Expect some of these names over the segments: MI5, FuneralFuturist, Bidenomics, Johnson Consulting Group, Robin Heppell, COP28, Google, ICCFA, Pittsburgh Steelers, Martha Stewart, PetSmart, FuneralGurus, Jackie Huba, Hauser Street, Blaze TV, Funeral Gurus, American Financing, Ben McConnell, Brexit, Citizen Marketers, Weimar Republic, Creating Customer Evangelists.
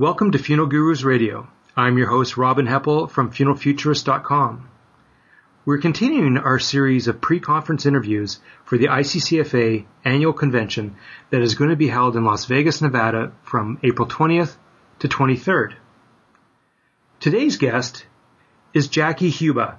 Welcome to Funeral Gurus Radio. I'm your host, Robin Heppell from FuneralFuturist.com. We're continuing our series of pre-conference interviews for the ICCFA annual convention that is going to be held in Las Vegas, Nevada from April 20th to 23rd. Today's guest is Jackie Huba,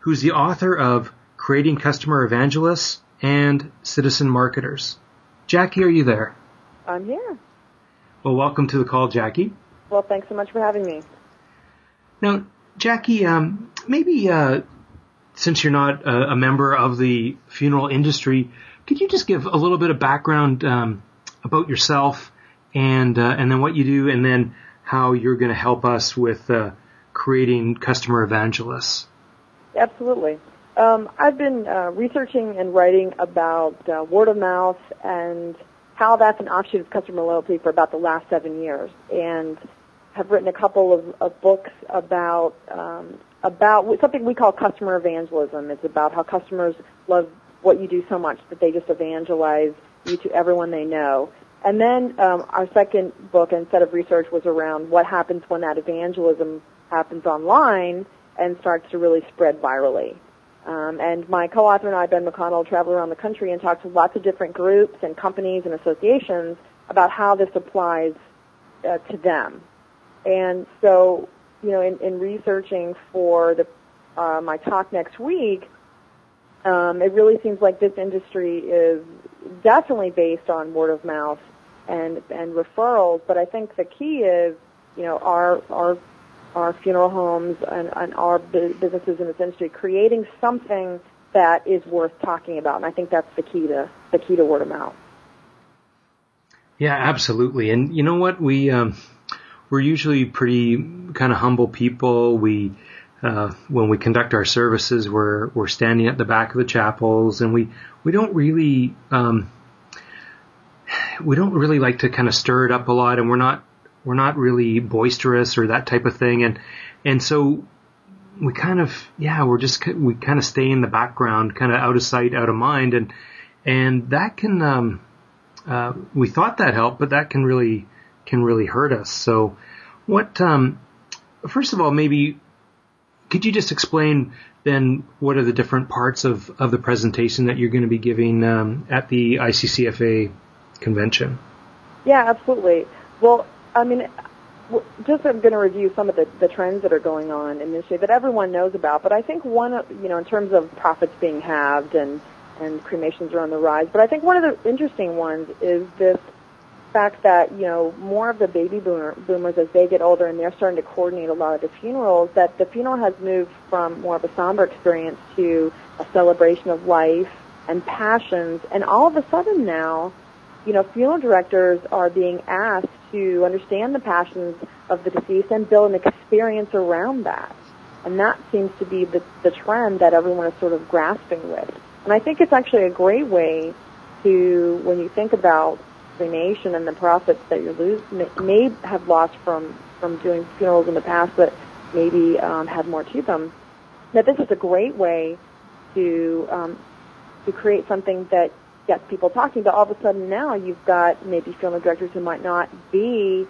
who's the author of Creating Customer Evangelists and Citizen Marketers. Jackie, are you there? I'm here. Well, welcome to the call, Jackie. Well, thanks so much for having me. Now, Jackie, since you're not a member of the funeral industry, could you just give a little bit of background about yourself and then what you do and then how you're going to help us with creating customer evangelists? Absolutely. I've been researching and writing about word of mouth and how that's an offshoot of customer loyalty for about the last 7 years, and have written a couple of books about something we call customer evangelism. It's about how customers love what you do so much that they just evangelize you to everyone they know. And then our second book and set of research was around what happens when that evangelism happens online and starts to really spread virally. And my co-author and I, Ben McConnell, travel around the country and talk to lots of different groups and companies and associations about how this applies to them. And so, you know, in researching for my talk next week, it really seems like this industry is definitely based on word of mouth and referrals. But I think the key is, you know, our funeral homes and our businesses in this industry creating something that is worth talking about, and I think that's the key to word of mouth. Yeah, absolutely. And you know what, we're usually pretty kind of humble people. We when we conduct our services, we're standing at the back of the chapels, and we don't really like to kind of stir it up a lot, and we're not really boisterous or that type of thing. And so we kind of, we kind of stay in the background, kind of out of sight, out of mind. And that can, we thought that helped, but that can really hurt us. So what, first of all, maybe could you just explain then what are the different parts of the presentation that you're going to be giving, at the ICCFA convention? Yeah, absolutely. Well, I mean, just I'm going to review some of the trends that are going on in this year that everyone knows about. But I think in terms of profits being halved and cremations are on the rise. But I think one of the interesting ones is this fact that, you know, more of the baby boomers as they get older and they're starting to coordinate a lot of the funerals, that the funeral has moved from more of a somber experience to a celebration of life and passions. And all of a sudden now, you know, funeral directors are being asked to understand the passions of the deceased and build an experience around that. And that seems to be the trend that everyone is sort of grasping with. And I think it's actually a great way to, when you think about cremation and the profits that you lose, may have lost from doing funerals in the past that maybe had more to them, that this is a great way to create something that get people talking, but all of a sudden now you've got maybe funeral directors who might not be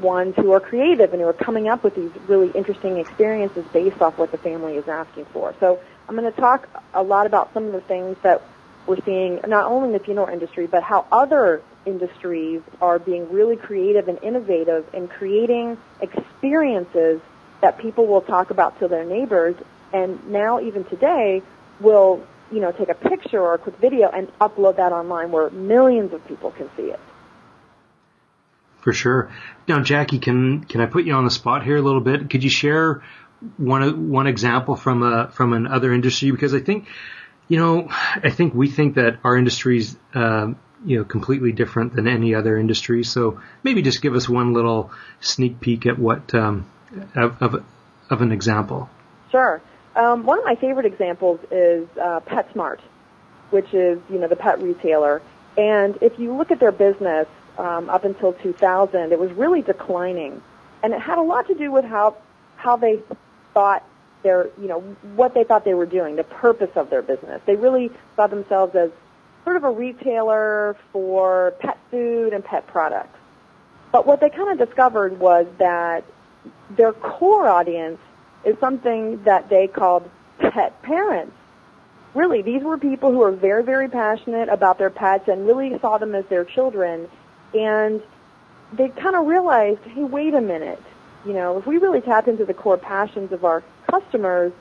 ones who are creative and who are coming up with these really interesting experiences based off what the family is asking for. So I'm going to talk a lot about some of the things that we're seeing, not only in the funeral industry, but how other industries are being really creative and innovative in creating experiences that people will talk about to their neighbors, and now even today will, you know, take a picture or a quick video and upload that online where millions of people can see it. For sure. Now, Jackie, can I put you on the spot here a little bit? Could you share one example from another industry? Because I think we think that our industry's completely different than any other industry. So maybe just give us one little sneak peek at what of an example. Sure. One of my favorite examples is PetSmart, which is, you know, the pet retailer. And if you look at their business up until 2000, it was really declining. And it had a lot to do with how they thought what they thought they were doing, the purpose of their business. They really saw themselves as sort of a retailer for pet food and pet products. But what they kind of discovered was that their core audience is something that they called pet parents. Really, these were people who were very, very passionate about their pets and really saw them as their children. And they kind of realized, hey, wait a minute. You know, if we really tap into the core passions of our customers,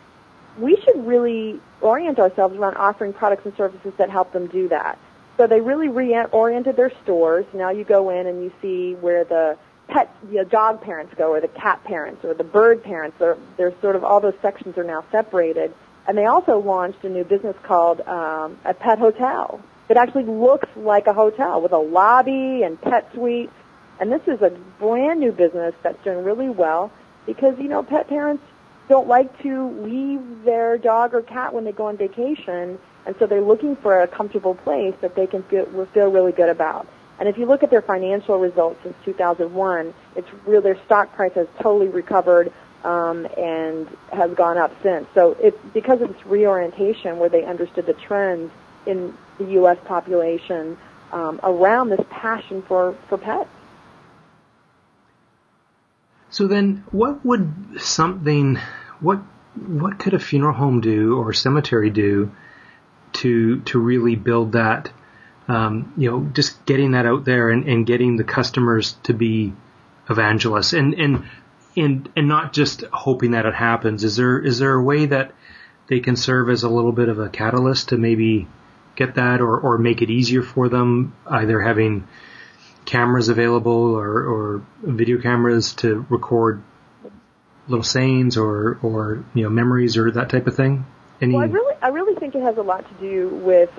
we should really orient ourselves around offering products and services that help them do that. So they really reoriented their stores. Now you go in and you see where the pet, you know, dog parents go, or the cat parents, or the bird parents. There's sort of all those sections are now separated. And they also launched a new business called a pet hotel. It actually looks like a hotel with a lobby and pet suite. And this is a brand new business that's doing really well because, you know, pet parents don't like to leave their dog or cat when they go on vacation, and so they're looking for a comfortable place that they can feel really good about. And if you look at their financial results since 2001, it's real, their stock price has totally recovered and has gone up since. So it's because of this reorientation where they understood the trends in the U.S. population around this passion for pets. So then what could a funeral home do or cemetery do to really build that, just getting that out there and getting the customers to be evangelists and not just hoping that it happens? Is there a way that they can serve as a little bit of a catalyst to maybe get that or make it easier for them, either having cameras available or video cameras to record little sayings or memories or that type of thing? Well, I really think it has a lot to do with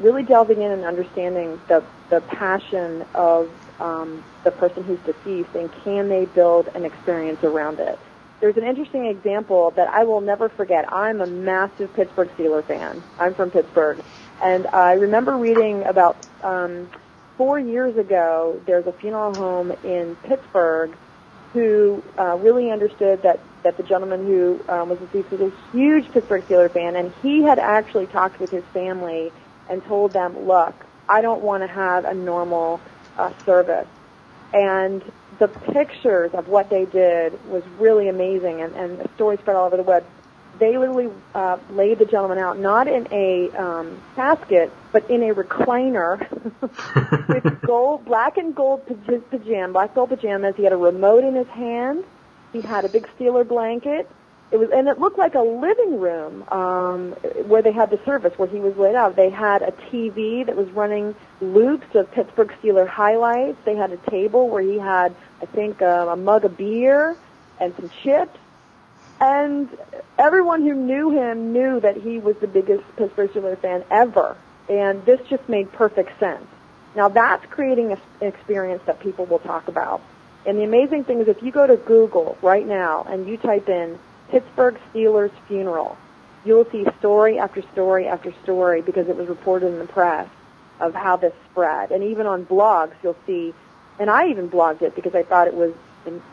really delving in and understanding the passion of the person who's deceased, and can they build an experience around it. There's an interesting example that I will never forget. I'm a massive Pittsburgh Steelers fan. I'm from Pittsburgh. And I remember reading about 4 years ago, there's a funeral home in Pittsburgh who really understood that the gentleman who was deceased was a huge Pittsburgh Steelers fan, and he had actually talked with his family and told them, look, I don't want to have a normal service. And the pictures of what they did was really amazing, and the story spread all over the web. They literally laid the gentleman out, not in a casket, but in a recliner with black gold pajamas. He had a remote in his hand. He had a big Steeler blanket. It looked like a living room where they had the service, where he was laid out. They had a TV that was running loops of Pittsburgh Steeler highlights. They had a table where he had, I think, a mug of beer and some chips. And everyone who knew him knew that he was the biggest Pittsburgh Steelers fan ever. And this just made perfect sense. Now, that's creating an experience that people will talk about. And the amazing thing is, if you go to Google right now and you type in Pittsburgh Steelers funeral, you'll see story after story after story, because it was reported in the press of how this spread. And even on blogs, you'll see, and I even blogged it because I thought it was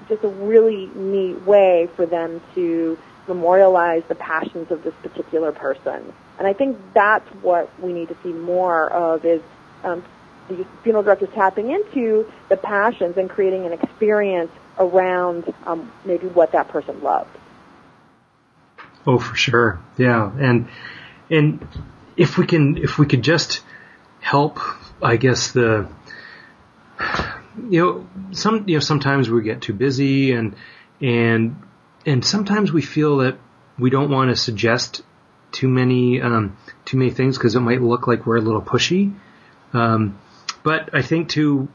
just a really neat way for them to memorialize the passions of this particular person. And I think that's what we need to see more of, is the funeral directors tapping into the passions and creating an experience around maybe what that person loved. Oh, for sure. Yeah. And if we could just help, I guess, sometimes we get too busy and sometimes we feel that we don't want to suggest too many things because it might look like we're a little pushy. But I think too,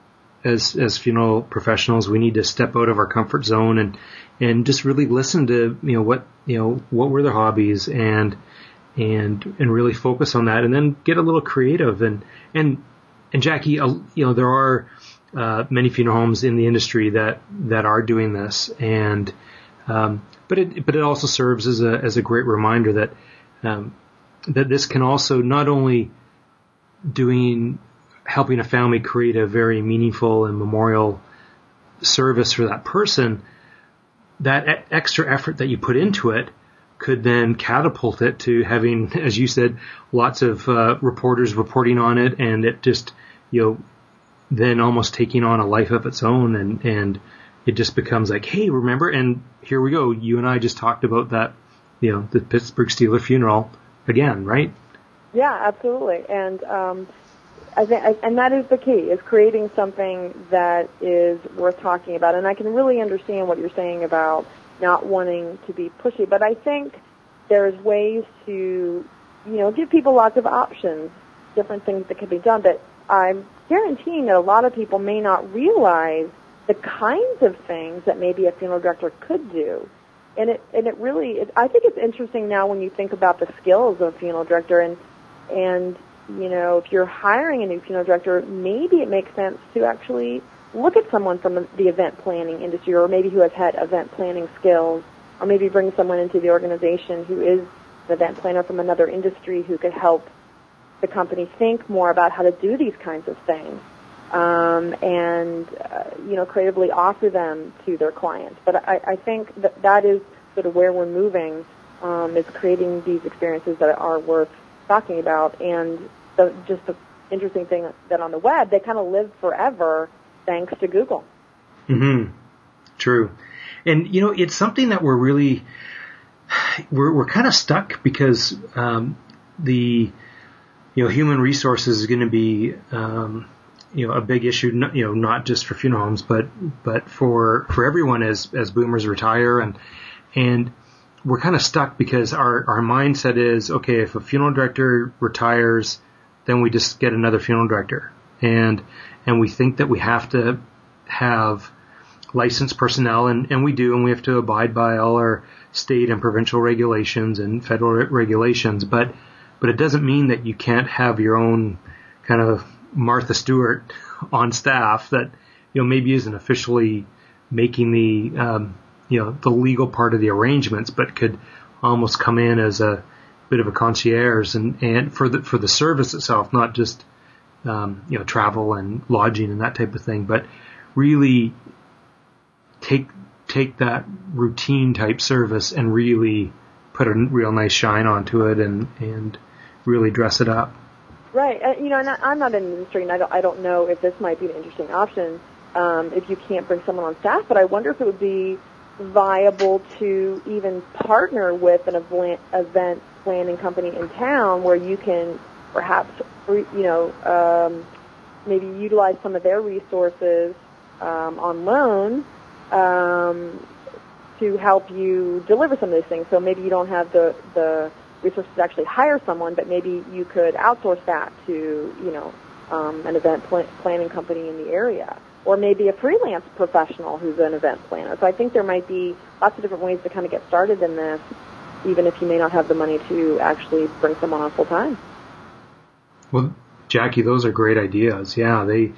as funeral professionals, we need to step out of our comfort zone and just really listen to, what were their hobbies and really focus on that, and then get a little creative. And Jackie, there are many funeral homes in the industry that are doing this, and but it also serves as a great reminder that that this can also not only helping a family create a very meaningful and memorial service for that person, that extra effort that you put into it could then catapult it to having, as you said, lots of reporters reporting on it, and it just then almost taking on a life of its own, and it just becomes like, hey, remember? And here we go. You and I just talked about that, you know, the Pittsburgh Steeler funeral again, right? Yeah, absolutely. And I think that is the key, is creating something that is worth talking about. And I can really understand what you're saying about not wanting to be pushy, but I think there's ways to, you know, give people lots of options, different things that can be done. But I'm guaranteeing that a lot of people may not realize the kinds of things that maybe a funeral director could do. And it really, I think it's interesting now when you think about the skills of a funeral director, and you know, if you're hiring a new funeral director, maybe it makes sense to actually look at someone from the event planning industry, or maybe who has had event planning skills, or maybe bring someone into the organization who is an event planner from another industry who could help the company think more about how to do these kinds of things, and creatively offer them to their clients. But I think that is sort of where we're moving, is creating these experiences that are worth talking about. And just the interesting thing that on the web, they kind of live forever thanks to Google. Mm-hmm. True. And, you know, it's something that we're really, we're kind of stuck, because human resources is going to be, a big issue, you know, not just for funeral homes, but for everyone as boomers retire. And we're kind of stuck because our mindset is, okay, if a funeral director retires, then we just get another funeral director. And we think that we have to have licensed personnel, and we do, and we have to abide by all our state and provincial regulations and federal regulations, but it doesn't mean that you can't have your own kind of Martha Stewart on staff that, you know, maybe isn't officially making the legal part of the arrangements, but could almost come in as a bit of a concierge and for the service itself, not just travel and lodging and that type of thing, but really take that routine type service and really put a real nice shine onto it and really dress it up. Right. And I'm not in the industry, and I don't know if this might be an interesting option if you can't bring someone on staff, but I wonder if it would be viable to even partner with an event planning company in town where you can perhaps, maybe utilize some of their resources on loan to help you deliver some of these things. So maybe you don't have the resources to actually hire someone, but maybe you could outsource that to, an event planning company in the area, or maybe a freelance professional who's an event planner. So I think there might be lots of different ways to kind of get started in this, even if you may not have the money to actually bring someone on full time. Well, Jackie, those are great ideas. Yeah, they.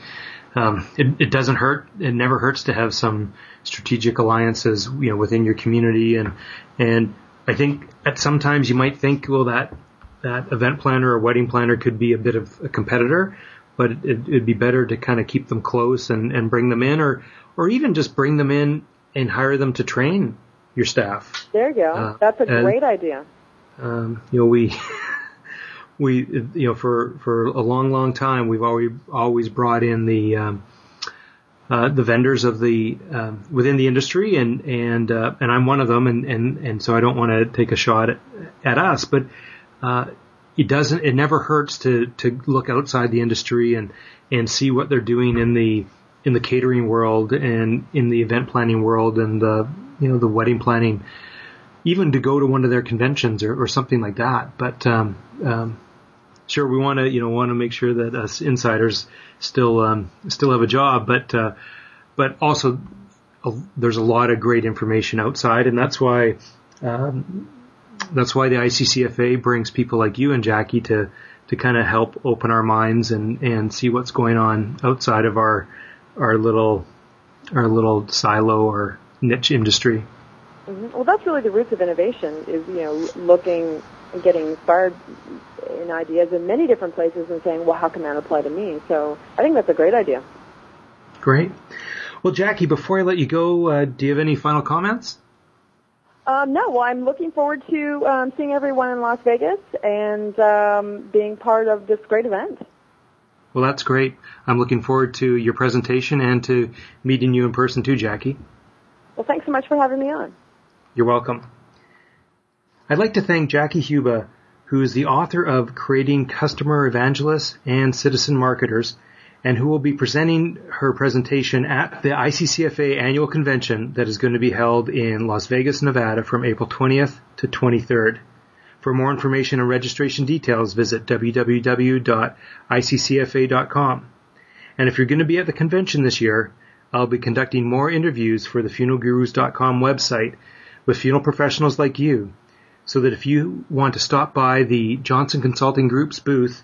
It doesn't hurt. It never hurts to have some strategic alliances, you know, within your community. And I think at sometimes you might think, well, that event planner or wedding planner could be a bit of a competitor, but it'd be better to kind of keep them close and bring them in, or even just bring them in and hire them to train your staff. There you go. That's a great idea. We for a long time we've always brought in the vendors of the within the industry, and I'm one of them, and so I don't want to take a shot at us, but it never hurts to look outside the industry and see what they're doing in the catering world and in the event planning world and the wedding planning, even to go to one of their conventions or something like that, but. Sure, we want to make sure that us insiders still have a job, but also there's a lot of great information outside, and that's why the ICCFA brings people like you and Jackie to kind of help open our minds and see what's going on outside of our little silo or niche industry. Mm-hmm. Well, that's really the roots of innovation, is looking and getting inspired in ideas in many different places and saying, well, how can that apply to me? So I think that's a great idea. Great. Well, Jackie, before I let you go, do you have any final comments? No. Well, I'm looking forward to seeing everyone in Las Vegas and being part of this great event. Well, that's great. I'm looking forward to your presentation and to meeting you in person too, Jackie. Well, thanks so much for having me on. You're welcome. I'd like to thank Jackie Huba, who is the author of Creating Customer Evangelists and Citizen Marketers, and who will be presenting her presentation at the ICCFA annual convention that is going to be held in Las Vegas, Nevada from April 20th to 23rd. For more information and registration details, visit www.iccfa.com. And if you're going to be at the convention this year, I'll be conducting more interviews for the FuneralGurus.com website with funeral professionals like you, so that if you want to stop by the Johnson Consulting Group's booth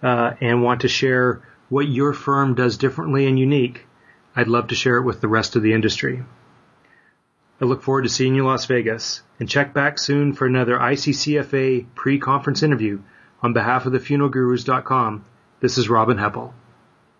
and want to share what your firm does differently and unique, I'd love to share it with the rest of the industry. I look forward to seeing you in Las Vegas, and check back soon for another ICCFA pre-conference interview. On behalf of the FuneralGurus.com, this is Robin Heppell.